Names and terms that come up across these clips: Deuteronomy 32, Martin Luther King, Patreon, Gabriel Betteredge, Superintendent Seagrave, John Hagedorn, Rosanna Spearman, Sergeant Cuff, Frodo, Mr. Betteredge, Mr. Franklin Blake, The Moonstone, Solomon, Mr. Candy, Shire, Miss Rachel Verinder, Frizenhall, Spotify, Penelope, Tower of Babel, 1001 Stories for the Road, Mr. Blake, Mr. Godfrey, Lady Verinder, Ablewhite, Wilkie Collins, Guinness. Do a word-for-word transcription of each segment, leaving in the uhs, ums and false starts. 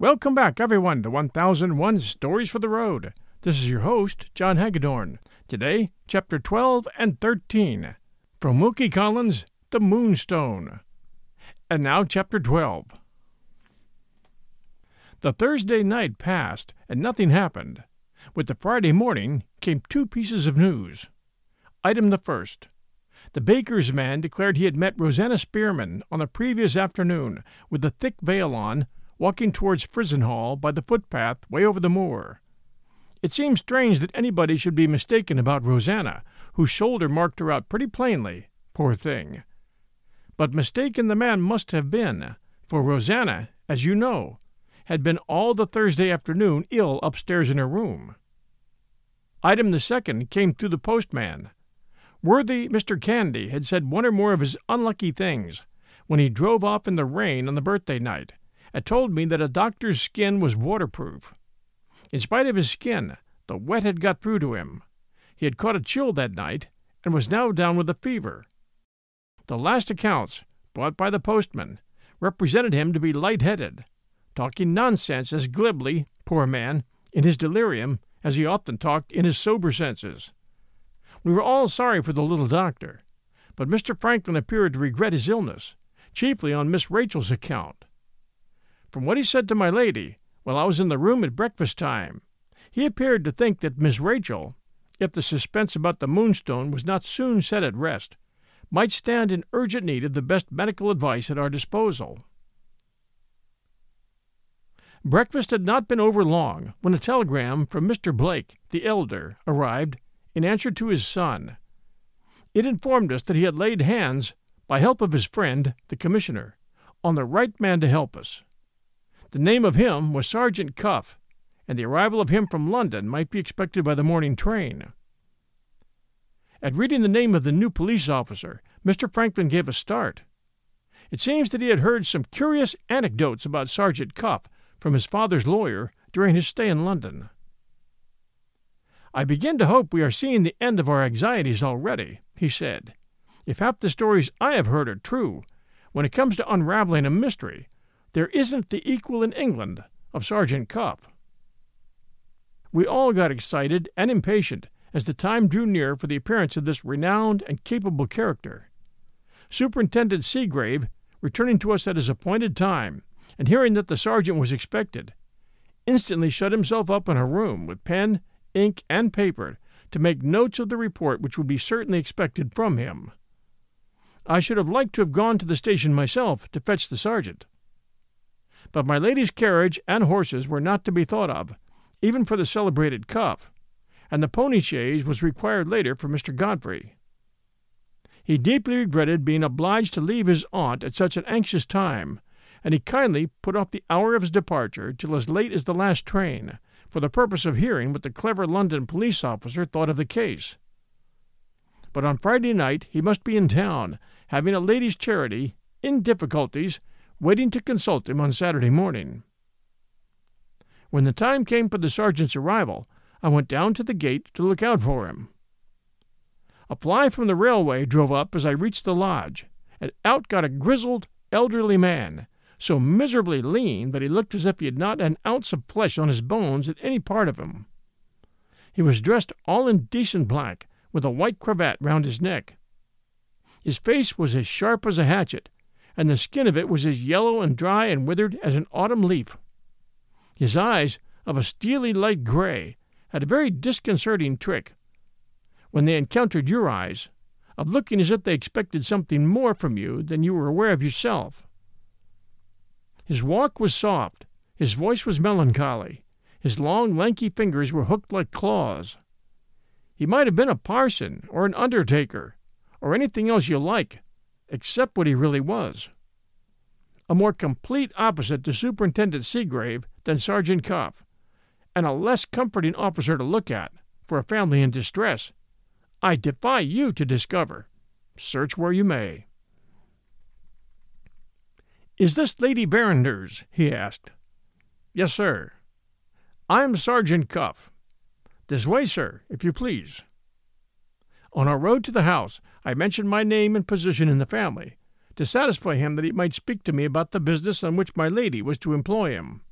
Welcome back, everyone, to one thousand one Stories for the Road. This is your host, John Hagedorn. Today, Chapter twelve and thirteen, from Wilkie Collins, The Moonstone. And now, Chapter twelve. The Thursday night passed, and nothing happened. With the Friday morning came two pieces of news. Item the first. The baker's man declared he had met Rosanna Spearman on the previous afternoon, with a thick veil on, walking towards Frizenhall by the footpath way over the moor. It seemed strange that anybody should be mistaken about Rosanna, whose shoulder marked her out pretty plainly, poor thing. But mistaken the man must have been, for Rosanna, as you know, had been all the Thursday afternoon ill upstairs in her room. Item the second came through the postman. Worthy Mister Candy had said one or more of his unlucky things when he drove off in the rain on the birthday night, and told me that a doctor's skin was waterproof. In spite of his skin, the wet had got through to him. He had caught a chill that night, and was now down with a fever. The last accounts, brought by the postman, represented him to be light-headed, talking nonsense as glibly, poor man, in his delirium, as he often talked in his sober senses. We were all sorry for the little doctor, but Mister Franklin appeared to regret his illness, chiefly on Miss Rachel's account. From what he said to my lady, while I was in the room at breakfast time, he appeared to think that Miss Rachel, if the suspense about the Moonstone was not soon set at rest, might stand in urgent need of the best medical advice at our disposal. Breakfast had not been over long when a telegram from Mister Blake, the elder, arrived in answer to his son. It informed us that he had laid hands, by help of his friend, the commissioner, on the right man to help us. The name of him was Sergeant Cuff, and the arrival of him from London might be expected by the morning train. At reading the name of the new police officer, Mister Franklin gave a start. It seems that he had heard some curious anecdotes about Sergeant Cuff from his father's lawyer during his stay in London. "I begin to hope we are seeing the end of our anxieties already," he said. "If half the stories I have heard are true, when it comes to unraveling a mystery, there isn't the equal in England of Sergeant Cuff." We all got excited and impatient as the time drew near for the appearance of this renowned and capable character. Superintendent Seagrave, returning to us at his appointed time and hearing that the sergeant was expected, instantly shut himself up in a room with pen, ink, and paper to make notes of the report which would be certainly expected from him. I should have liked to have gone to the station myself to fetch the sergeant, but my lady's carriage and horses were not to be thought of, even for the celebrated Cuff, and the pony chaise was required later for Mister Godfrey. He deeply regretted being obliged to leave his aunt at such an anxious time, and he kindly put off the hour of his departure till as late as the last train, for the purpose of hearing what the clever London police officer thought of the case. But on Friday night he must be in town, having a lady's charity, in difficulties, waiting to consult him on Saturday morning. When the time came for the sergeant's arrival, I went down to the gate to look out for him. A fly from the railway drove up as I reached the lodge, and out got a grizzled, elderly man, so miserably lean that he looked as if he had not an ounce of flesh on his bones at any part of him. He was dressed all in decent black, with a white cravat round his neck. His face was as sharp as a hatchet, and the skin of it was as yellow and dry and withered as an autumn leaf. His eyes, of a steely light gray, had a very disconcerting trick, when they encountered your eyes, of looking as if they expected something more from you than you were aware of yourself. His walk was soft, his voice was melancholy, his long, lanky fingers were hooked like claws. He might have been a parson, or an undertaker, or anything else you like, except what he really was. A more complete opposite to Superintendent Seagrave than Sergeant Cuff, and a less comforting officer to look at, for a family in distress, I defy you to discover, search where you may. "Is this Lady Verinder's?" he asked. "Yes, sir." "I'm Sergeant Cuff. This way, sir, if you please." On our road to the house, I mentioned my name and position in the family, to satisfy him that he might speak to me about the business on which my lady was to employ him.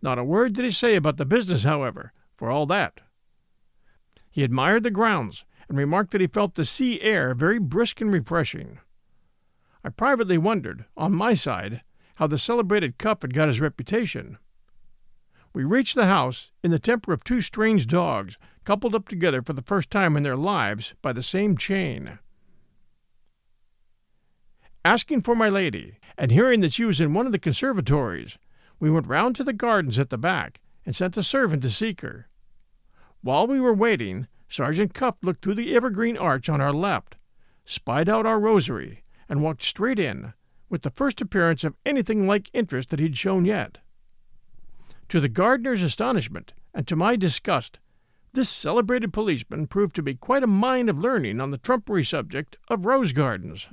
Not a word did he say about the business, however, for all that. He admired the grounds, and remarked that he felt the sea air very brisk and refreshing. I privately wondered, on my side, how the celebrated Cuff had got his reputation. We reached the house in the temper of two strange dogs, coupled up together for the first time in their lives by the same chain. Asking for my lady, and hearing that she was in one of the conservatories, we went round to the gardens at the back, and sent a servant to seek her. While we were waiting, Sergeant Cuff looked through the evergreen arch on our left, spied out our rosary, and walked straight in, with the first appearance of anything like interest that he'd shown yet. To the gardener's astonishment, and to my disgust, this celebrated policeman proved to be quite a mine of learning on the trumpery subject of rose gardens.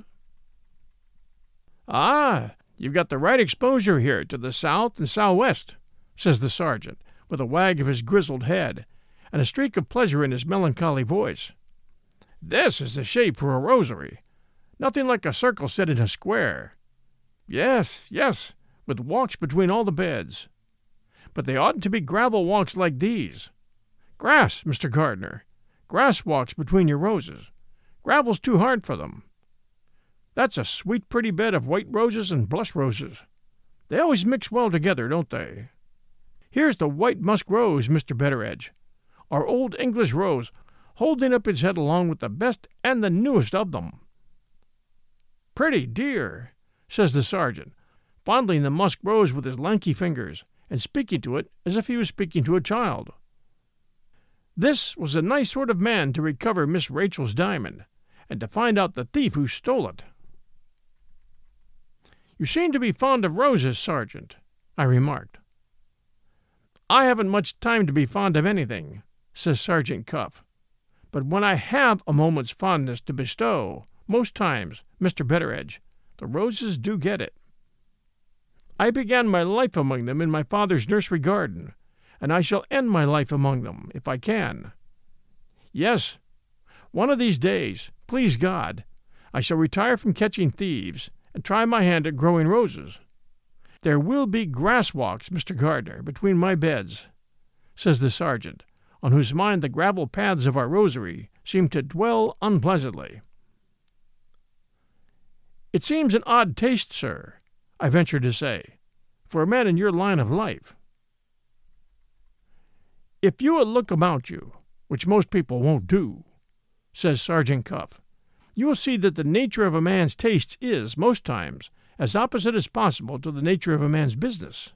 "Ah, you've got the right exposure here to the south and southwest," says the sergeant, with a wag of his grizzled head, and a streak of pleasure in his melancholy voice. "This is the shape for a rosary. Nothing like a circle set in a square. Yes, yes, with walks between all the beds. But they oughtn't to be gravel walks like these. Grass, Mister Gardner. Grass walks between your roses. Gravel's too hard for them. That's a sweet pretty bed of white roses and blush roses. They always mix well together, don't they? Here's the white musk rose, Mister Betteredge. Our old English rose, holding up its head along with the best and the newest of them." "Pretty dear," says the sergeant, fondling the musk rose with his lanky fingers, and speaking to it as if he was speaking to a child. This was a nice sort of man to recover Miss Rachel's diamond, and to find out the thief who stole it. "You seem to be fond of roses, Sergeant," I remarked. "I haven't much time to be fond of anything," says Sergeant Cuff, "but when I have a moment's fondness to bestow, most times, Mister Betteredge, the roses do get it. I began my life among them in my father's nursery garden, and I shall end my life among them, if I can. Yes, one of these days, please God, I shall retire from catching thieves and try my hand at growing roses. There will be grass walks, Mister Gardner, between my beds," says the sergeant, on whose mind the gravel paths of our rosary seem to dwell unpleasantly. "It seems an odd taste, sir," I venture to say, "for a man in your line of life." "If you will look about you, which most people won't do," says Sergeant Cuff, "you will see that the nature of a man's tastes is, most times, as opposite as possible to the nature of a man's business.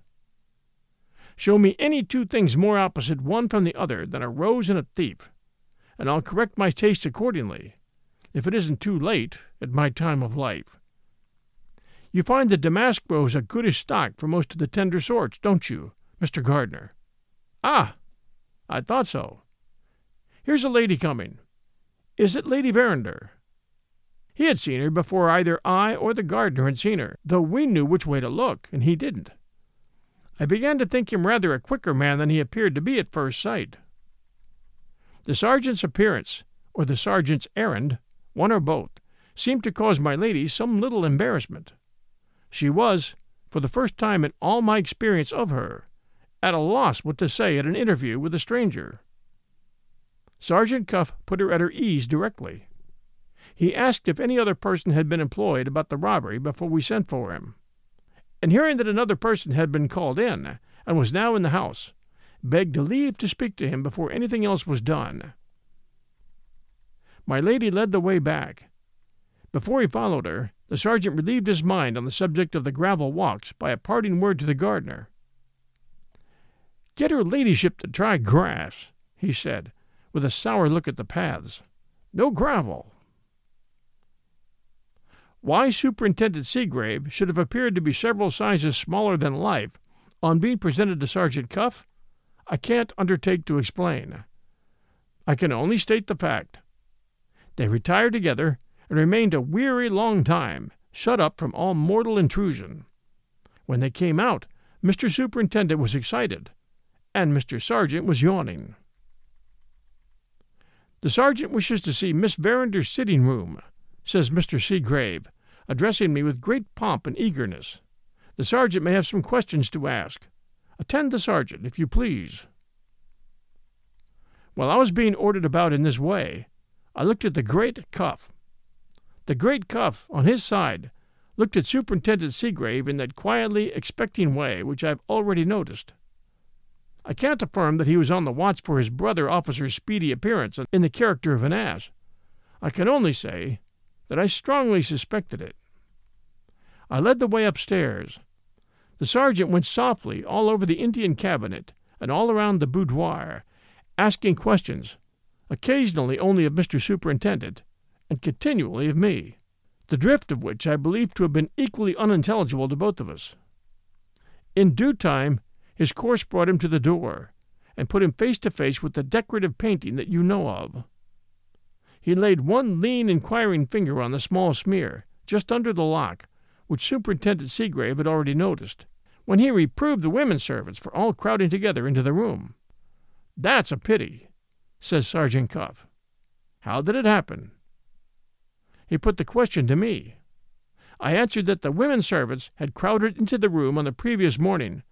Show me any two things more opposite one from the other than a rose and a thief, and I'll correct my taste accordingly, if it isn't too late at my time of life. You find the damask rose a goodish stock for most of the tender sorts, don't you, Mister Gardner? Ah, I thought so. Here's a lady coming. Is it Lady Verinder?" He had seen her before either I or the gardener had seen her, though we knew which way to look, and he didn't. I began to think him rather a quicker man than he appeared to be at first sight. The sergeant's appearance, or the sergeant's errand, one or both, seemed to cause my lady some little embarrassment. She was, for the first time in all my experience of her, at a loss what to say at an interview with a stranger. Sergeant Cuff put her at her ease directly. He asked if any other person had been employed about the robbery before we sent for him, and hearing that another person had been called in and was now in the house, begged leave to speak to him before anything else was done. My lady led the way back. Before he followed her, the sergeant relieved his mind on the subject of the gravel walks by a parting word to the gardener. "Get her ladyship to try grass," he said, with a sour look at the paths. "No gravel." Why Superintendent Seagrave should have appeared to be several sizes smaller than life on being presented to Sergeant Cuff, I can't undertake to explain. I can only state the fact. They retired together and remained a weary long time, shut up from all mortal intrusion. When they came out, Mister Superintendent was excited, and Mister Sergeant was yawning. "The sergeant wishes to see Miss Verinder's sitting-room," says Mister Seagrave, addressing me with great pomp and eagerness. "The sergeant may have some questions to ask. Attend the sergeant, if you please." While I was being ordered about in this way, I looked at the great Cuff. The great Cuff, on his side, looked at Superintendent Seagrave in that quietly expecting way which I have already noticed. I can't affirm that he was on the watch for his brother officer's speedy appearance in the character of an ass. I can only say that I strongly suspected it. I led the way upstairs. The sergeant went softly all over the Indian cabinet and all around the boudoir, asking questions, occasionally only of Mister Superintendent, and continually of me, the drift of which I believed to have been equally unintelligible to both of us. In due time, his course brought him to the door, and put him face to face with the decorative painting that you know of. He laid one lean, inquiring finger on the small smear, just under the lock, which Superintendent Seagrave had already noticed, when he reproved the women servants for all crowding together into the room. "That's a pity," says Sergeant Cuff. "How did it happen?" He put the question to me. I answered that the women servants had crowded into the room on the previous morning,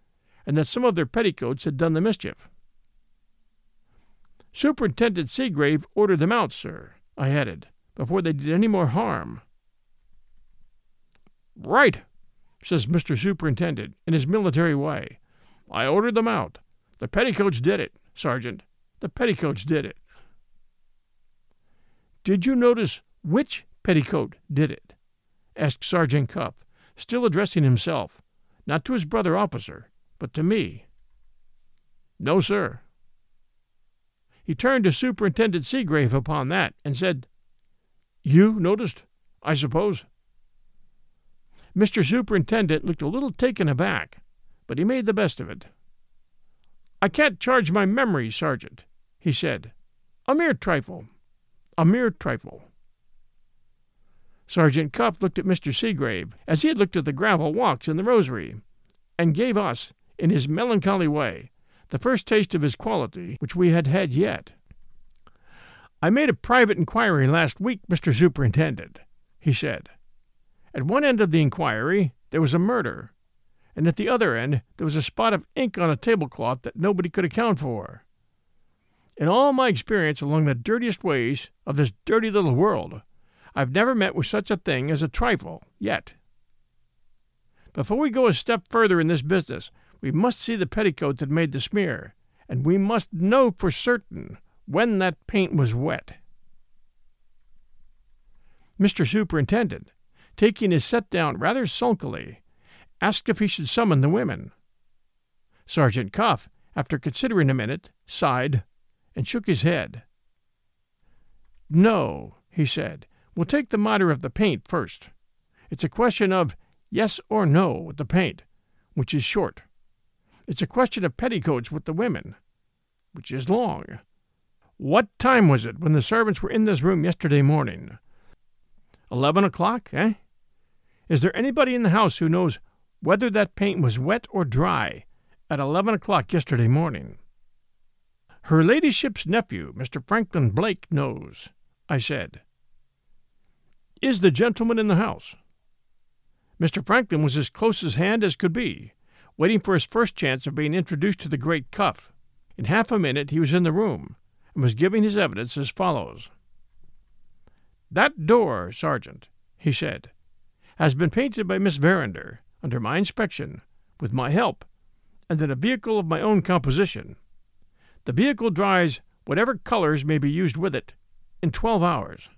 and that some of their petticoats had done the mischief. "Superintendent Seagrave ordered them out, sir," I added, "before they did any more harm." "Right," says Mister Superintendent, in his military way. "I ordered them out. The petticoats did it, Sergeant. The petticoats did it." "Did you notice which petticoat did it?" asked Sergeant Cuff, still addressing himself, not to his brother officer, but to me. "No, sir." He turned to Superintendent Seagrave upon that and said, "You noticed, I suppose?" Mister Superintendent looked a little taken aback, but he made the best of it. "I can't charge my memory, Sergeant," he said. "A mere trifle. A mere trifle." Sergeant Cuff looked at Mister Seagrave, as he had looked at the gravel walks in the Rosary, and gave us, in his melancholy way, the first taste of his quality which we had had yet. "I made a private inquiry last week, Mister Superintendent," he said. "At one end of the inquiry there was a murder, and at the other end there was a spot of ink on a tablecloth that nobody could account for. In all my experience along the dirtiest ways of this dirty little world, I've never met with such a thing as a trifle yet. Before we go a step further in this business, we must see the petticoat that made the smear, and we must know for certain when that paint was wet." Mister Superintendent, taking his set down rather sulkily, asked if he should summon the women. Sergeant Cuff, after considering a minute, sighed and shook his head. "No," he said. "We'll take the matter of the paint first. It's a question of yes or no with the paint, which is short. It's a question of petticoats with the women, which is long. What time was it when the servants were in this room yesterday morning? Eleven o'clock, eh? Is there anybody in the house who knows whether that paint was wet or dry at eleven o'clock yesterday morning?" "Her ladyship's nephew, Mister Franklin Blake, knows," I said. Is the gentleman in the house? Mister Franklin was as close as hand as could be, waiting for his first chance of being introduced to the great Cuff. In half a minute he was in the room, and was giving his evidence as follows. "That door, Sergeant," he said, "has been painted by Miss Verinder, under my inspection, with my help, and in a vehicle of my own composition. The vehicle dries whatever colors may be used with it, in twelve hours.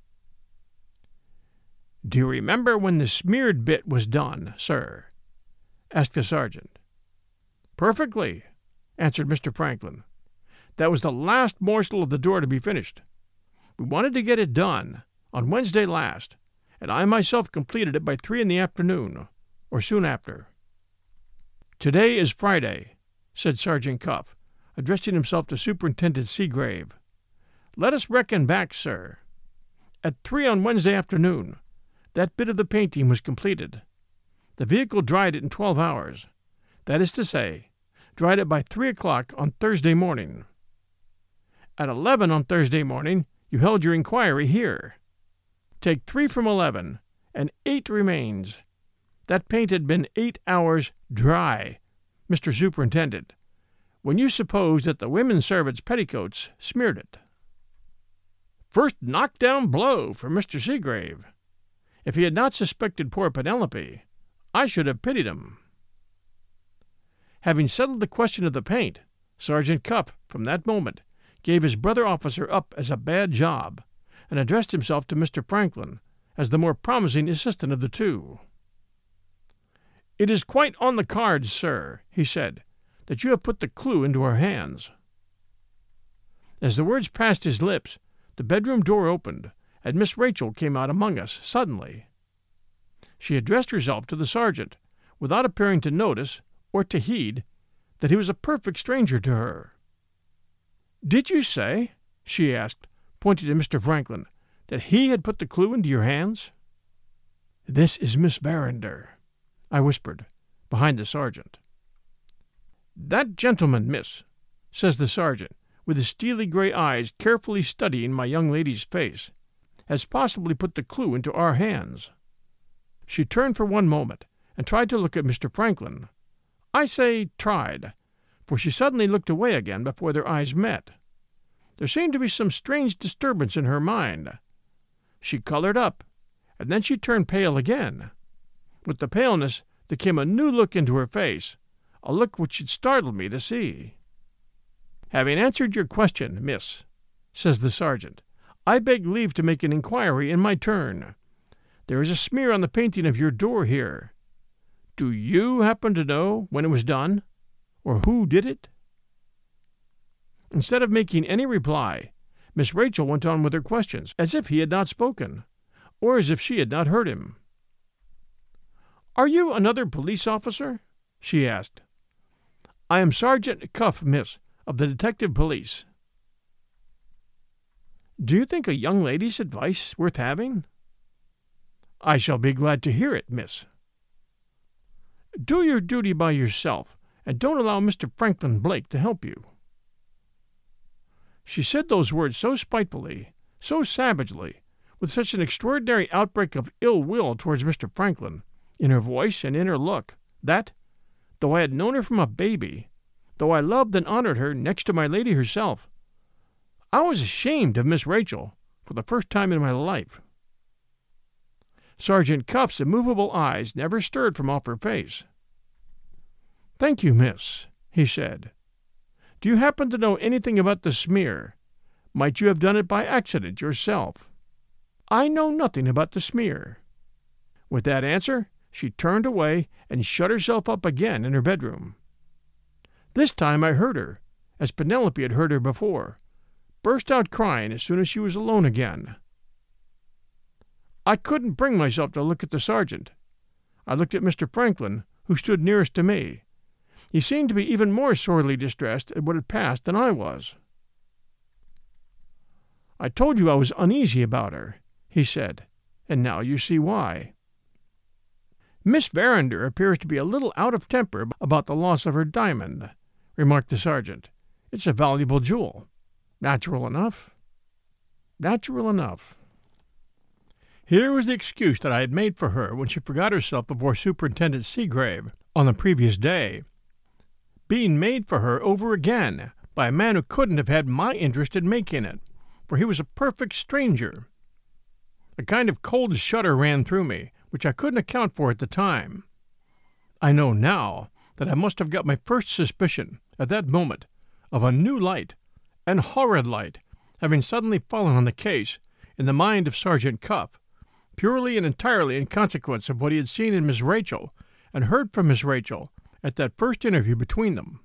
"Do you remember when the smeared bit was done, sir?" asked the sergeant. "Perfectly," answered Mister Franklin. "That was the last morsel of the door to be finished. We wanted to get it done on Wednesday last, and I myself completed it by three in the afternoon, or soon after." "Today is Friday," said Sergeant Cuff, addressing himself to Superintendent Seagrave. "Let us reckon back, sir. At three on Wednesday afternoon, that bit of the painting was completed. The vehicle dried it in twelve hours, that is to say, dried it by three o'clock on Thursday morning. At eleven on Thursday morning, you held your inquiry here. Take three from eleven, and eight remains. That paint had been eight hours dry, Mister Superintendent, when you supposed that the women servants' petticoats smeared it." First knockdown blow for Mister Seagrave. If he had not suspected poor Penelope, I should have pitied him. Having settled the question of the paint, Sergeant Cuff, from that moment, gave his brother officer up as a bad job, and addressed himself to Mister Franklin as the more promising assistant of the two. "It is quite on the cards, sir," he said, "that you have put the clue into our hands." As the words passed his lips, the bedroom door opened, and Miss Rachel came out among us suddenly. She addressed herself to the sergeant, without appearing to notice, or to heed, that he was a perfect stranger to her. "Did you say," she asked, pointing to Mister Franklin, "that he had put the clue into your hands?" "This is Miss Verinder," I whispered, behind the sergeant. "That gentleman, miss," says the sergeant, with his steely gray eyes carefully studying my young lady's face, "has possibly put the clue into our hands." She turned for one moment and tried to look at Mister Franklin. I say tried, for she suddenly looked away again before their eyes met. There seemed to be some strange disturbance in her mind. She colored up, and then she turned pale again. With the paleness there came a new look into her face, a look which had startled me to see. "Having answered your question, miss," says the sergeant, "I beg leave to make an inquiry in my turn. There is a smear on the painting of your door here. Do you happen to know when it was done, or who did it?" Instead of making any reply, Miss Rachel went on with her questions, as if he had not spoken, or as if she had not heard him. "Are you another police officer?" she asked. "I am Sergeant Cuff, miss, of the detective police." "Do you think a young lady's advice worth having?" "I shall be glad to hear it, miss." "Do your duty by yourself, and don't allow Mister Franklin Blake to help you." She said those words so spitefully, so savagely, with such an extraordinary outbreak of ill-will towards Mister Franklin, in her voice and in her look, that, though I had known her from a baby, though I loved and honored her next to my lady herself, I was ashamed of Miss Rachel for the first time in my life. Sergeant Cuff's immovable eyes never stirred from off her face. "Thank you, miss," he said. "Do you happen to know anything about the smear? Might you have done it by accident yourself?" "I know nothing about the smear." With that answer, she turned away and shut herself up again in her bedroom. This time I heard her, as Penelope had heard her before, burst out crying as soon as she was alone again. I couldn't bring myself to look at the sergeant. I looked at Mister Franklin, who stood nearest to me. He seemed to be even more sorely distressed at what had passed than I was. "I told you I was uneasy about her," he said, "and now you see why. Miss Verinder appears to be a little out of temper about the loss of her diamond," remarked the sergeant. "It's a valuable jewel. Natural enough." Natural enough. Here was the excuse that I had made for her when she forgot herself before Superintendent Seagrave on the previous day, being made for her over again by a man who couldn't have had my interest in making it, for he was a perfect stranger. A kind of cold shudder ran through me, which I couldn't account for at the time. I know now that I must have got my first suspicion, at that moment, of a new light, and horrid light, having suddenly fallen on the case, in the mind of Sergeant Cuff, purely and entirely in consequence of what he had seen in Miss Rachel and heard from Miss Rachel at that first interview between them.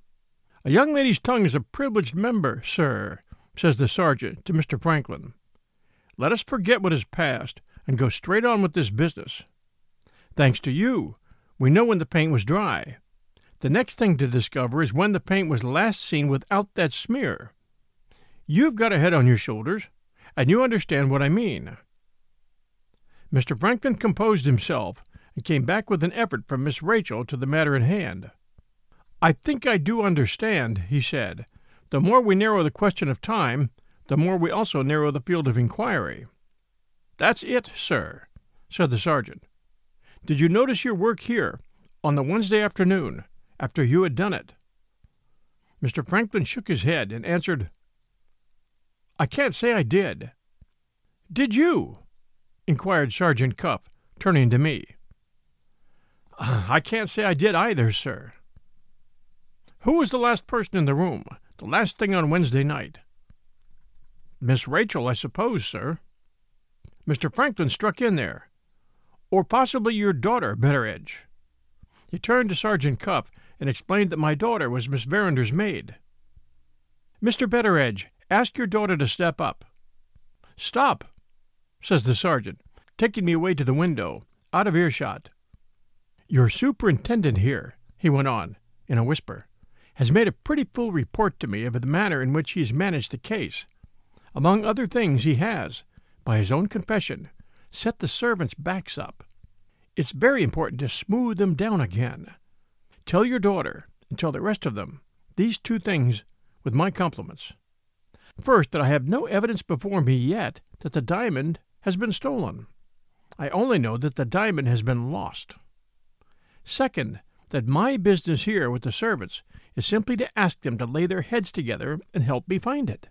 "A young lady's tongue is a privileged member, sir," says the sergeant to Mister Franklin. "Let us forget what has passed and go straight on with this business. Thanks to you, we know when the paint was dry. The next thing to discover is when the paint was last seen without that smear. You've got a head on your shoulders, and you understand what I mean." Mister Franklin composed himself and came back with an effort from Miss Rachel to the matter in hand. "I think I do understand," he said. "The more we narrow the question of time, the more we also narrow the field of inquiry." "That's it, sir," said the sergeant. "Did you notice your work here on the Wednesday afternoon, after you had done it?" Mister Franklin shook his head and answered, "I can't say I did." "Did you?" inquired Sergeant Cuff, turning to me. "I can't say I did either, sir." "Who was the last person in the room, the last thing on Wednesday night?" "Miss Rachel, I suppose, sir." Mister Franklin struck in there. "Or possibly your daughter, Betteredge." He turned to Sergeant Cuff and explained that my daughter was Miss Verinder's maid. "Mister Betteredge, ask your daughter to step up." "Stop!" says the sergeant, taking me away to the window, out of earshot. "Your superintendent here," he went on, in a whisper, "has made a pretty full report to me of the manner in which he has managed the case. Among other things he has, by his own confession, set the servants' backs up. It's very important to smooth them down again. Tell your daughter, and tell the rest of them, these two things with my compliments. First, that I have no evidence before me yet that the diamond has been stolen. I only know that the diamond has been lost. Second, that my business here with the servants is simply to ask them to lay their heads together and help me find it.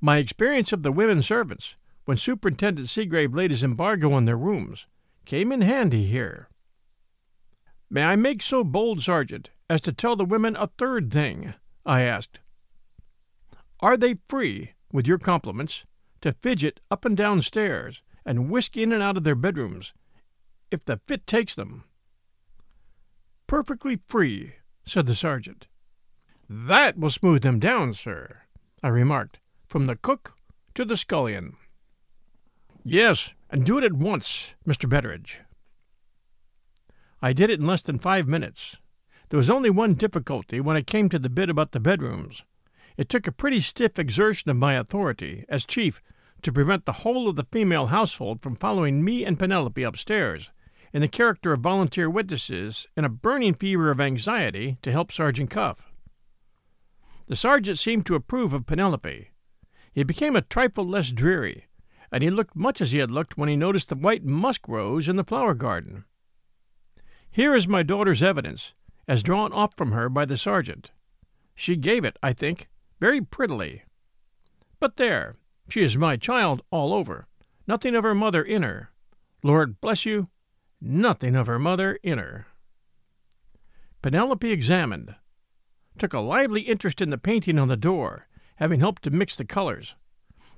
My experience of the women servants, when Superintendent Seagrave laid his embargo on their rooms, came in handy here. May I make so bold, Sergeant, as to tell the women a third thing?" I asked. "Are they free, with your compliments, to fidget up and down stairs and whisk in and out of their bedrooms, if the fit takes them?" "Perfectly free," said the sergeant. "That will smooth them down, sir," I remarked, "from the cook to the scullion." "Yes, and do it at once, Mister Betteredge." I did it in less than five minutes. There was only one difficulty when it came to the bit about the bedrooms. It took a pretty stiff exertion of my authority, as chief, to prevent the whole of the female household from following me and Penelope upstairs, in the character of volunteer witnesses, in a burning fever of anxiety to help Sergeant Cuff. The sergeant seemed to approve of Penelope. He became a trifle less dreary, and he looked much as he had looked when he noticed the white musk rose in the flower garden. Here is my daughter's evidence, as drawn off from her by the sergeant. She gave it, I think, very prettily. But there, she is my child all over. Nothing of her mother in her. Lord bless you, nothing of her mother in her. Penelope examined, took a lively interest in the painting on the door, having helped to mix the colors,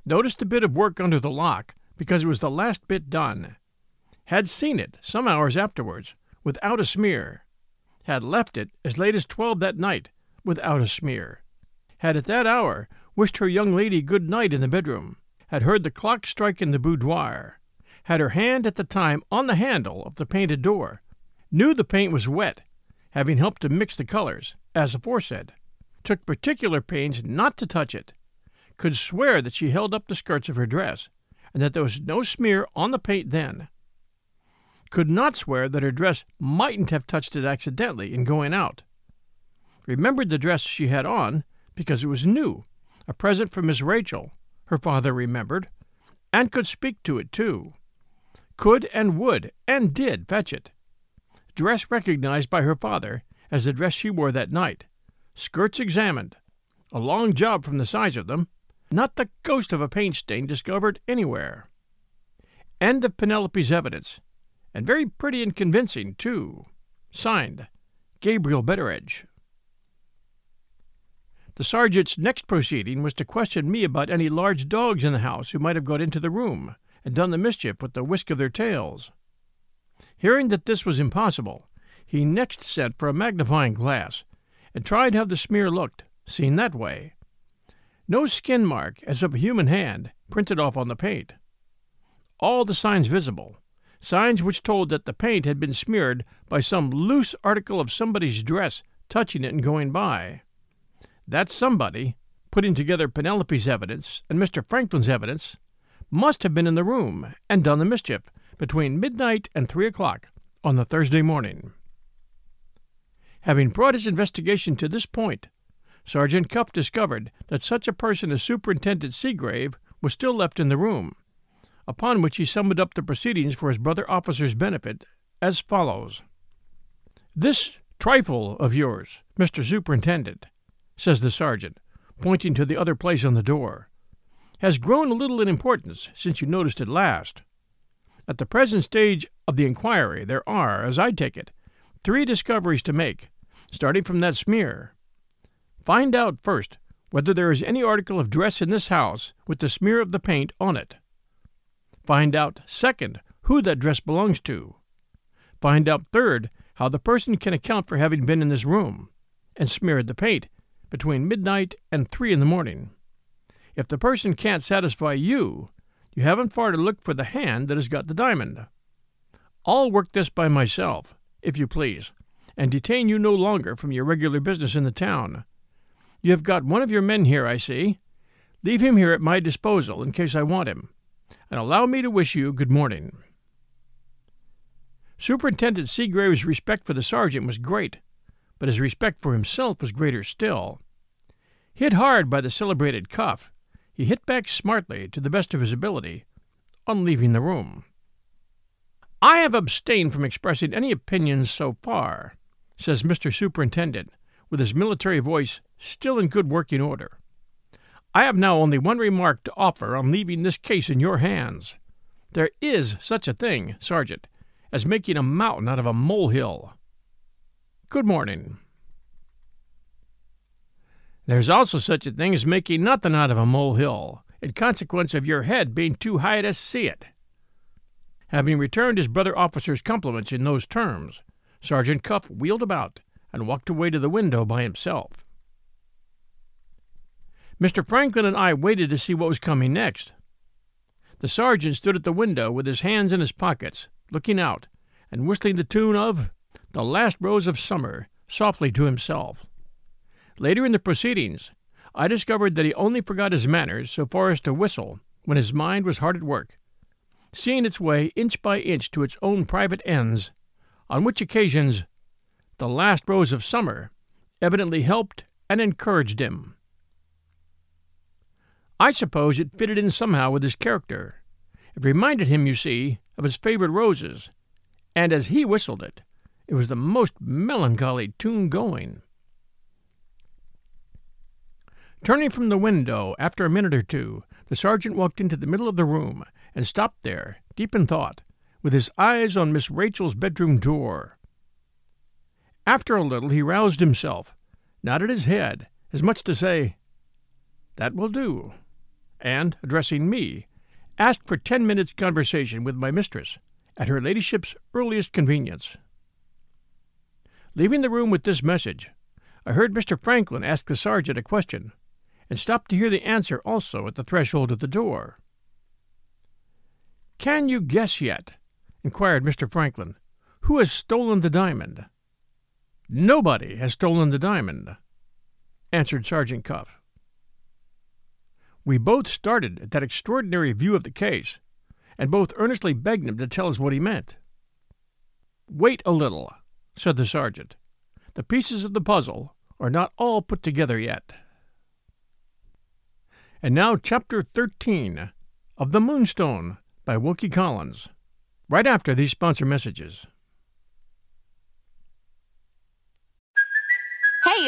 noticed the bit of work under the lock, because it was the last bit done, had seen it some hours afterwards, without a smear, had left it as late as twelve that night, without a smear, had at that hour wished her young lady good night in the bedroom, had heard the clock strike in the boudoir, had her hand at the time on the handle of the painted door, knew the paint was wet, having helped to mix the colors, as aforesaid, took particular pains not to touch it, could swear that she held up the skirts of her dress, and that there was no smear on the paint then, could not swear that her dress mightn't have touched it accidentally in going out, remembered the dress she had on because it was new, a present from Miss Rachel, her father remembered, and could speak to it, too, could and would and did fetch it. Dress recognized by her father as the dress she wore that night. Skirts examined. A long job from the size of them. Not the ghost of a paint stain discovered anywhere. End of Penelope's evidence. And very pretty and convincing, too. Signed, Gabriel Betteredge. The sergeant's next proceeding was to question me about any large dogs in the house who might have got into the room and done the mischief with the whisk of their tails. Hearing that this was impossible, he next sent for a magnifying glass and tried how the smear looked, seen that way. No skin mark, as of a human hand, printed off on the paint. All the signs visible, signs which told that the paint had been smeared by some loose article of somebody's dress touching it and going by. That somebody, putting together Penelope's evidence and Mister Franklin's evidence, must have been in the room and done the mischief between midnight and three o'clock on the Thursday morning. Having brought his investigation to this point, Sergeant Cuff discovered that such a person as Superintendent Seagrave was still left in the room, upon which he summed up the proceedings for his brother officer's benefit as follows. "This trifle of yours, Mister Superintendent," says the sergeant, pointing to the other place on the door, "has grown a little in importance since you noticed it last. At the present stage of the inquiry there are, as I take it, three discoveries to make, starting from that smear. Find out first whether there is any article of dress in this house with the smear of the paint on it. Find out, second, who that dress belongs to. Find out, third, how the person can account for having been in this room and smeared the paint between midnight and three in the morning. If the person can't satisfy you, you haven't far to look for the hand that has got the diamond. I'll work this by myself, if you please, and detain you no longer from your regular business in the town. You have got one of your men here, I see. Leave him here at my disposal in case I want him, and allow me to wish you good morning." Superintendent Seagrave's respect for the sergeant was great, but his respect for himself was greater still. Hit hard by the celebrated Cuff, he hit back smartly to the best of his ability, on leaving the room. "I have abstained from expressing any opinions so far," says Mister Superintendent, with his military voice still in good working order. "I have now only one remark to offer on leaving this case in your hands. There is such a thing, Sergeant, as making a mountain out of a molehill. Good morning." "There's also such a thing as making nothing out of a molehill, in consequence of your head being too high to see it." Having returned his brother officer's compliments in those terms, Sergeant Cuff wheeled about and walked away to the window by himself. Mister Franklin and I waited to see what was coming next. The sergeant stood at the window with his hands in his pockets, looking out, and whistling the tune of "The Last Rose of Summer" softly to himself. Later in the proceedings, I discovered that he only forgot his manners so far as to whistle when his mind was hard at work, seeing its way inch by inch to its own private ends, on which occasions "The Last Rose of Summer" evidently helped and encouraged him. I suppose it fitted in somehow with his character. It reminded him, you see, of his favorite roses, and as he whistled it, it was the most melancholy tune going. Turning from the window, after a minute or two, the sergeant walked into the middle of the room and stopped there, deep in thought, with his eyes on Miss Rachel's bedroom door. After a little he roused himself, nodded his head, as much to say, "That will do," and, addressing me, asked for ten minutes' conversation with my mistress, at her ladyship's earliest convenience. Leaving the room with this message, I heard Mister Franklin ask the sergeant a question, and stopped to hear the answer also at the threshold of the door. "Can you guess yet," inquired Mister Franklin, "who has stolen the diamond?" "Nobody has stolen the diamond," answered Sergeant Cuff. We both started at that extraordinary view of the case, and both earnestly begged him to tell us what he meant. "Wait a little," said the sergeant. "The pieces of the puzzle are not all put together yet." And now Chapter thirteen of The Moonstone by Wilkie Collins. right after these sponsor messages. Hey,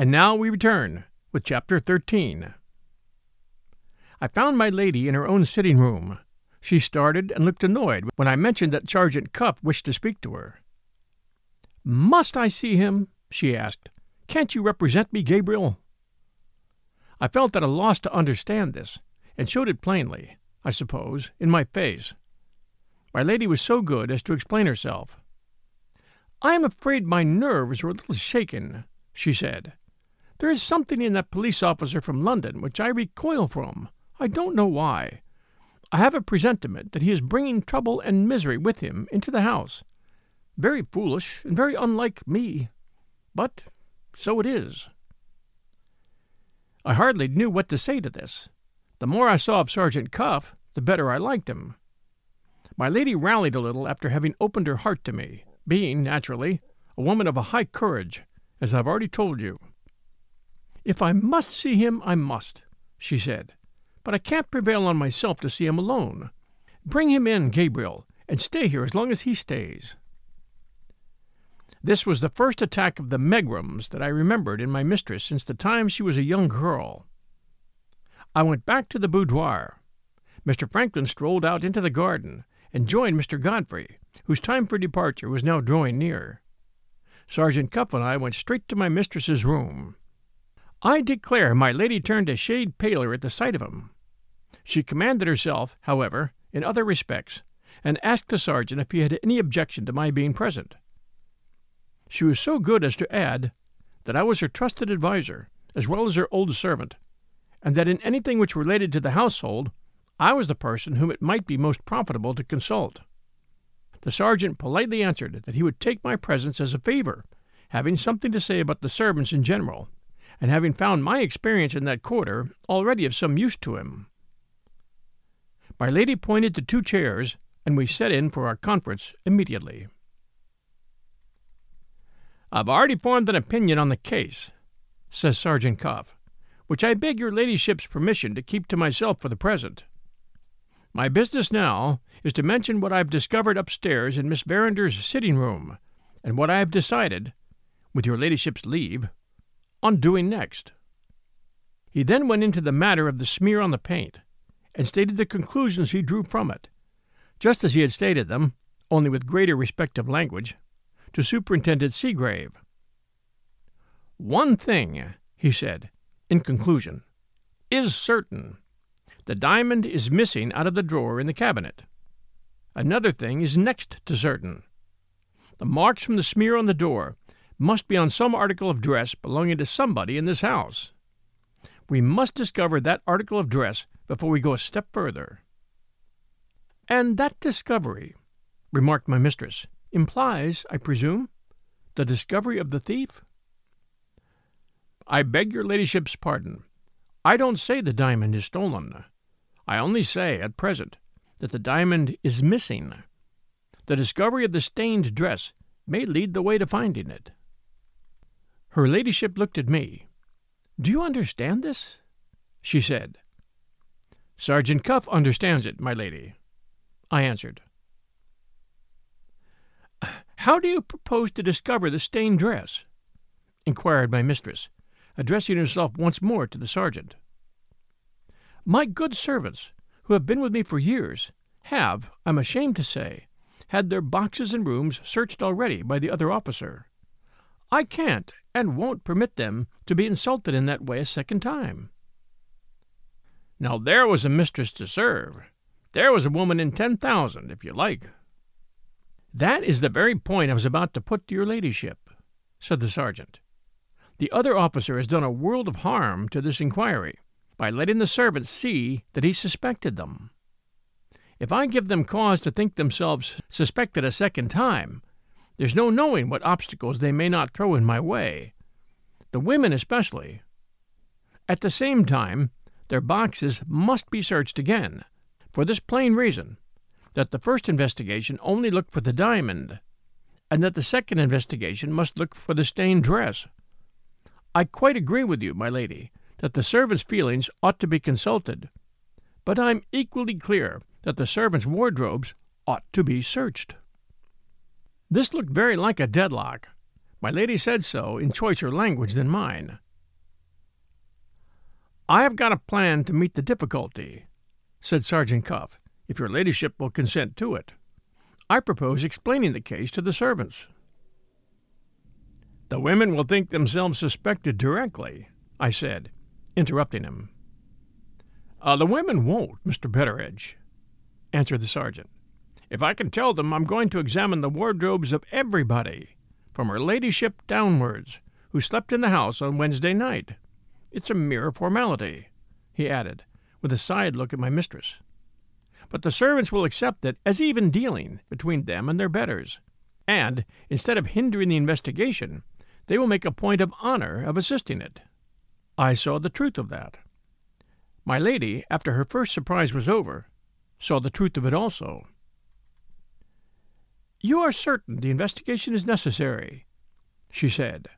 And now we return with Chapter thirteen. I found my lady in her own sitting room. She started and looked annoyed when I mentioned that Sergeant Cuff wished to speak to her. "Must I see him?" she asked. "Can't you represent me, Gabriel?" I felt at a loss to understand this, and showed it plainly, I suppose, in my face. My lady was so good as to explain herself. "I am afraid my nerves were a little shaken," she said. "There is something in that police officer from London which I recoil from. I don't know why. I have a presentiment that he is bringing trouble and misery with him into the house. Very foolish and very unlike me. But so it is." I hardly knew what to say to this. The more I saw of Sergeant Cuff, the better I liked him. My lady rallied a little after having opened her heart to me, being, naturally, a woman of a high courage, as I've already told you. "If I must see him, I must," she said. "But I can't prevail on myself to see him alone. Bring him in, Gabriel, and stay here as long as he stays." This was the first attack of the megrims that I remembered in my mistress since the time she was a young girl. I went back to the boudoir. Mister Franklin strolled out into the garden and joined Mister Godfrey, whose time for departure was now drawing near. Sergeant Cuff and I went straight to my mistress's room. I declare my lady turned a shade paler at the sight of him. She commanded herself, however, in other respects, and asked the sergeant if he had any objection to my being present. She was so good as to add that I was her trusted adviser, as well as her old servant, and that in anything which related to the household, I was the person whom it might be most profitable to consult. The sergeant politely answered that he would take my presence as a favor, having something to say about the servants in general, and having found my experience in that quarter already of some use to him. My lady pointed to two chairs, and we set in for our conference immediately. "I've already formed an opinion on the case," says Sergeant Cuff, "which I beg your ladyship's permission to keep to myself for the present. My business now is to mention what I've discovered upstairs in Miss Verinder's sitting-room, and what I have decided, with your ladyship's leave, on doing next." He then went into the matter of the smear on the paint, and stated the conclusions he drew from it, just as he had stated them, only with greater respect of language, to Superintendent Seagrave. "One thing," he said, in conclusion, "is certain. The diamond is missing out of the drawer in the cabinet. Another thing is next to certain. The marks from the smear on the door must be on some article of dress belonging to somebody in this house. We must discover that article of dress before we go a step further." "And that discovery," remarked my mistress, "implies, I presume, the discovery of the thief?" "I beg your ladyship's pardon. I don't say the diamond is stolen. I only say, at present, that the diamond is missing. The discovery of the stained dress may lead the way to finding it." Her ladyship looked at me. "Do you understand this?" she said. "Sergeant Cuff understands it, my lady," I answered. "How do you propose to discover the stained dress?" inquired my mistress, addressing herself once more to the sergeant. "My good servants, who have been with me for years, have, I'm ashamed to say, had their boxes and rooms searched already by the other officer. I can't and won't permit them to be insulted in that way a second time. Now there was a mistress to serve. There was a woman in ten thousand, if you like. That is the very point I was about to put to your ladyship, said the sergeant. The other officer has done a world of harm to this inquiry by letting the servants see that he suspected them. If I give them cause to think themselves suspected a second time, there's no knowing what obstacles they may not throw in my way, the women especially. At the same time, their boxes must be searched again, for this plain reason, that the first investigation only looked for the diamond, and that the second investigation must look for the stained dress. I quite agree with you, my lady, that the servants' feelings ought to be consulted, but I'm equally clear that the servants' wardrobes ought to be searched. This looked very like a deadlock. My lady said so in choicer language than mine. I have got a plan to meet the difficulty, said Sergeant Cuff, if your ladyship will consent to it. I propose explaining the case to the servants. The women will think themselves suspected directly, I said, interrupting him. Uh, the women won't, Mister Betteredge, answered the sergeant. If I can tell them, I'm going to examine the wardrobes of everybody, from her ladyship downwards, who slept in the house on Wednesday night. It's a mere formality, he added, with a side look at my mistress. But the servants will accept it as even dealing between them and their betters, and, instead of hindering the investigation, they will make a point of honor of assisting it. I saw the truth of that. My lady, after her first surprise was over, saw the truth of it also. You are certain the investigation is necessary, she said.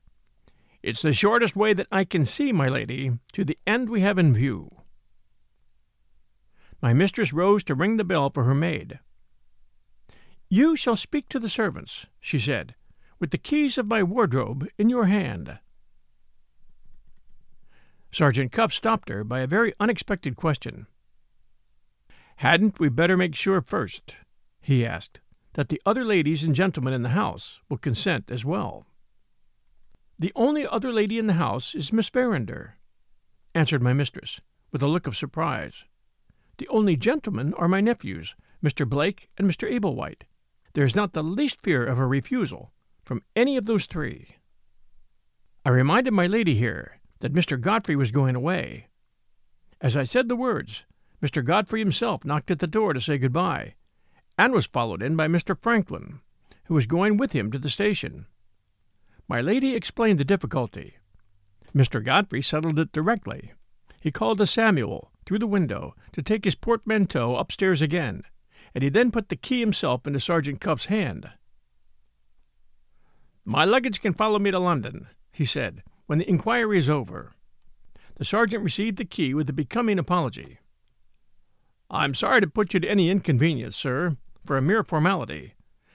It's the shortest way that I can see, my lady, to the end we have in view. My mistress rose to ring the bell for her maid. You shall speak to the servants, she said, with the keys of my wardrobe in your hand. Sergeant Cuff stopped her by a very unexpected question. Hadn't we better make sure first, he asked, that the other ladies and gentlemen in the house will consent as well? The only other lady in the house is Miss Verinder, answered my mistress, with a look of surprise. The only gentlemen are my nephews, Mister Blake and Mister Ablewhite. There is not the least fear of a refusal from any of those three. I reminded my lady here that Mister Godfrey was going away. As I said the words, Mister Godfrey himself knocked at the door to say goodbye, and was followed in by Mister Franklin, who was going with him to the station. My lady explained the difficulty. Mister Godfrey settled it directly. He called to Samuel, through the window, to take his portmanteau upstairs again, and he then put the key himself into Sergeant Cuff's hand. My luggage can follow me to London, he said, when the inquiry is over. The sergeant received the key with a becoming apology. I'm sorry to put you to any inconvenience, sir, for a mere formality,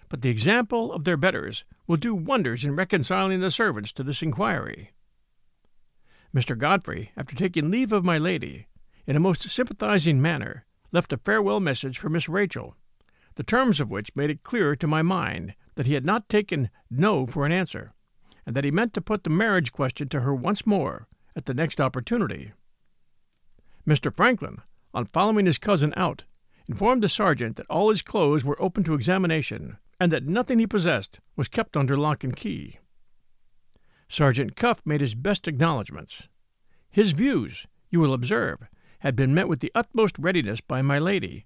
but the example of their betters will do wonders in reconciling the servants to this inquiry. Mister Godfrey, after taking leave of my lady, in a most sympathizing manner, left a farewell message for Miss Rachel, the terms of which made it clearer to my mind that he had not taken no for an answer, and that he meant to put the marriage question to her once more at the next opportunity. Mister Franklin, on following his cousin out, informed the sergeant that all his clothes were open to examination, and that nothing he possessed was kept under lock and key. Sergeant Cuff made his best acknowledgments. His views, you will observe, had been met with the utmost readiness by my lady,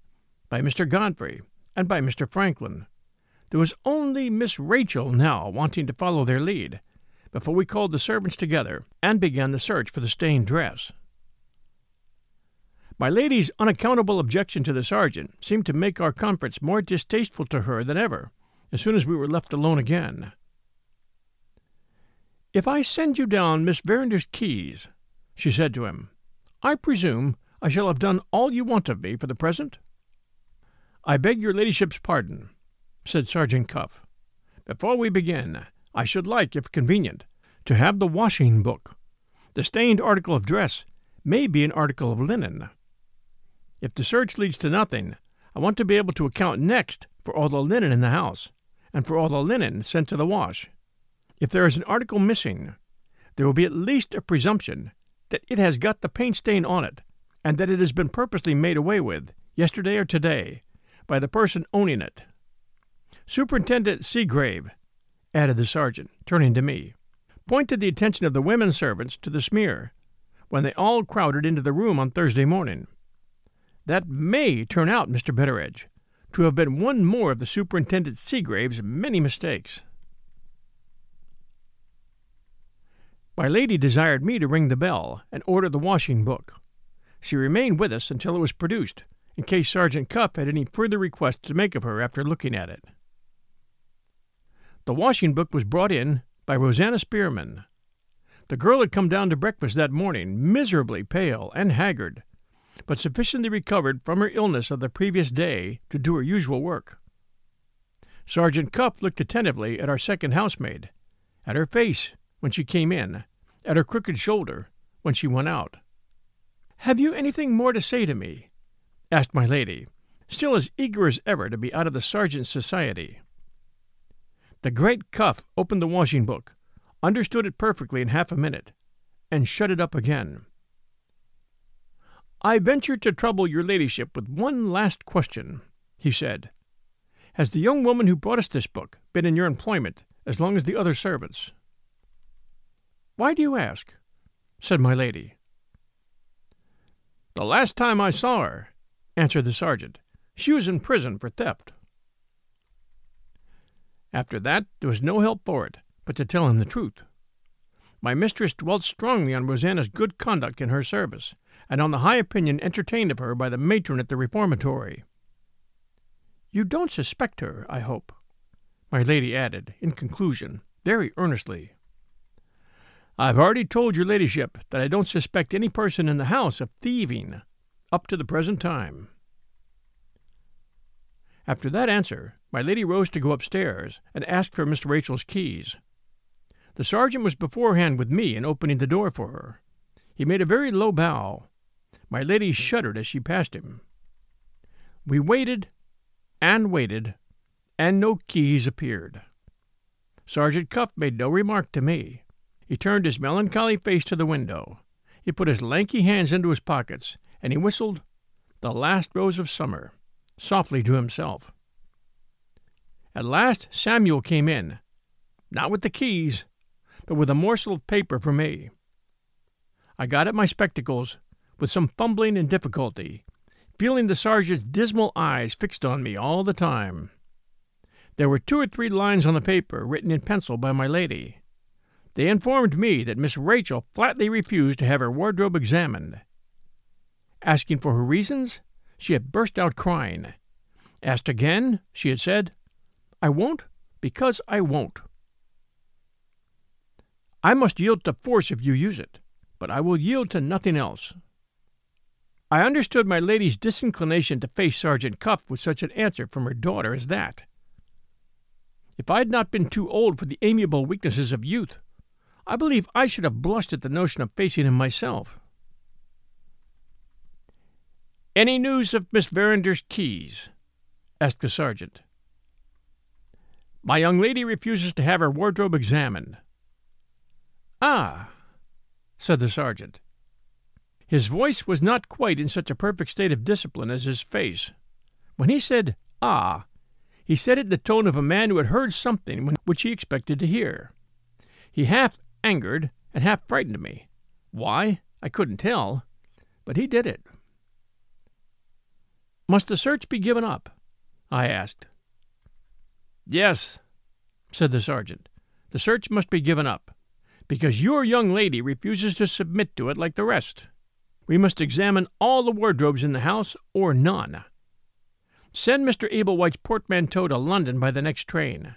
by Mister Godfrey, and by Mister Franklin. There was only Miss Rachel now wanting to follow their lead, before we called the servants together and began the search for the stained dress. My lady's unaccountable objection to the sergeant seemed to make our conference more distasteful to her than ever, as soon as we were left alone again. If I send you down Miss Verinder's keys, she said to him, I presume I shall have done all you want of me for the present? I beg your ladyship's pardon, said Sergeant Cuff. Before we begin, I should like, if convenient, to have the washing book. The stained article of dress may be an article of linen. If the search leads to nothing, I want to be able to account next for all the linen in the house, and for all the linen sent to the wash. If there is an article missing, there will be at least a presumption that it has got the paint stain on it, and that it has been purposely made away with, yesterday or today, by the person owning it. Superintendent Seagrave, added the sergeant, turning to me, pointed the attention of the women servants to the smear, when they all crowded into the room on Thursday morning. That may turn out, Mister Betteredge, to have been one more of the Superintendent Seagrave's many mistakes. My lady desired me to ring the bell and order the washing book. She remained with us until it was produced, in case Sergeant Cuff had any further requests to make of her after looking at it. The washing book was brought in by Rosanna Spearman. The girl had come down to breakfast that morning, miserably pale and haggard, but sufficiently recovered from her illness of the previous day to do her usual work. Sergeant Cuff looked attentively at our second housemaid, at her face when she came in, at her crooked shoulder when she went out. "Have you anything more to say to me?" asked my lady, still as eager as ever to be out of the sergeant's society. The great Cuff opened the washing book, understood it perfectly in half a minute, and shut it up again. "I venture to trouble your ladyship with one last question," he said. "Has the young woman who brought us this book been in your employment as long as the other servants?" "Why do you ask?" said my lady. "The last time I saw her," answered the sergeant, "she was in prison for theft." After that, there was no help for it but to tell him the truth. My mistress dwelt strongly on Rosanna's good conduct in her service, and on the high opinion entertained of her by the matron at the reformatory. "You don't suspect her, I hope," my lady added, in conclusion, very earnestly. "I've already told your ladyship that I don't suspect any person in the house of thieving, up to the present time." After that answer, my lady rose to go upstairs and asked for Miss Rachel's keys. The sergeant was beforehand with me in opening the door for her. He made a very low bow. My lady shuddered as she passed him. We waited, and waited, and no keys appeared. Sergeant Cuff made no remark to me. He turned his melancholy face to the window. He put his lanky hands into his pockets, and he whistled "The Last Rose of Summer," softly to himself. At last Samuel came in, not with the keys, but with a morsel of paper for me. I got at my spectacles, with some fumbling and difficulty, feeling the sergeant's dismal eyes fixed on me all the time. There were two or three lines on the paper written in pencil by my lady. They informed me that Miss Rachel flatly refused to have her wardrobe examined. Asking for her reasons, she had burst out crying. Asked again, she had said, "I won't, because I won't." "I must yield to force if you use it, but I will yield to nothing else." I understood my lady's disinclination to face Sergeant Cuff with such an answer from her daughter as that. If I had not been too old for the amiable weaknesses of youth, I believe I should have blushed at the notion of facing him myself. "Any news of Miss Verinder's keys?" asked the sergeant. "My young lady refuses to have her wardrobe examined." "Ah," said the sergeant. His voice was not quite in such a perfect state of discipline as his face. When he said, "ah," he said it in the tone of a man who had heard something which he expected to hear. He half angered and half frightened me. Why, I couldn't tell, but he did it. "Must the search be given up?" I asked. "Yes," said the sergeant, "the search must be given up, because your young lady refuses to submit to it like the rest. We must examine all the wardrobes in the house, or none. Send Mister Ablewhite's portmanteau to London by the next train,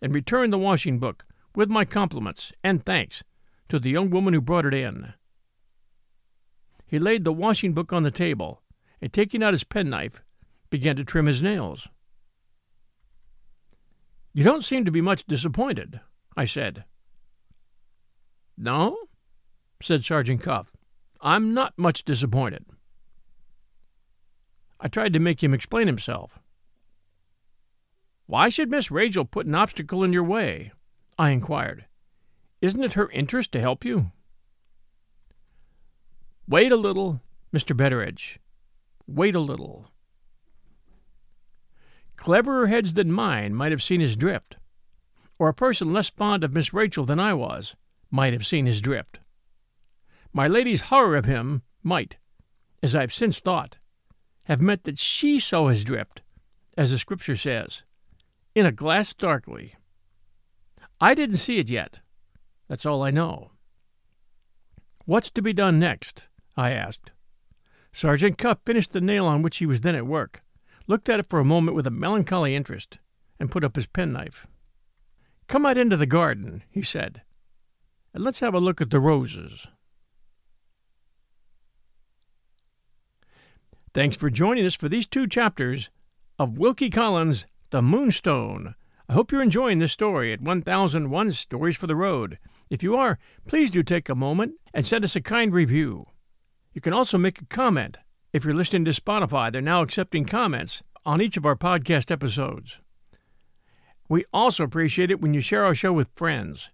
and return the washing book, with my compliments and thanks, to the young woman who brought it in." He laid the washing book on the table, and taking out his penknife, began to trim his nails. "You don't seem to be much disappointed," I said. "No," said Sergeant Cuff, "I'm not much disappointed." I tried to make him explain himself. "Why should Miss Rachel put an obstacle in your way?" I inquired. "Isn't it her interest to help you?" "Wait a little, Mister Betteredge. Wait a little." Cleverer heads than mine might have seen his drift, or a person less fond of Miss Rachel than I was might have seen his drift. My lady's horror of him might, as I've since thought, have meant that she saw his drift, as the Scripture says, in a glass darkly. I didn't see it yet. That's all I know. "What's to be done next?" I asked. Sergeant Cuff finished the nail on which he was then at work, looked at it for a moment with a melancholy interest, and put up his penknife. "Come out into the garden," he said, "and let's have a look at the roses." Thanks for joining us for these two chapters of Wilkie Collins' The Moonstone. I hope you're enjoying this story at ten oh one Stories for the Road. If you are, please do take a moment and send us a kind review. You can also make a comment. If you're listening to Spotify, they're now accepting comments on each of our podcast episodes. We also appreciate it when you share our show with friends.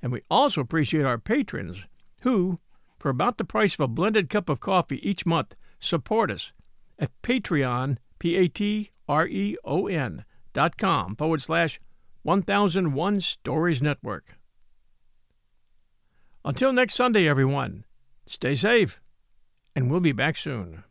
And we also appreciate our patrons who, for about the price of a blended cup of coffee each month, support us at Patreon, P-A-T-R-E-O-N dot com forward slash ten oh one Stories Network. Until next Sunday, everyone, stay safe, and we'll be back soon.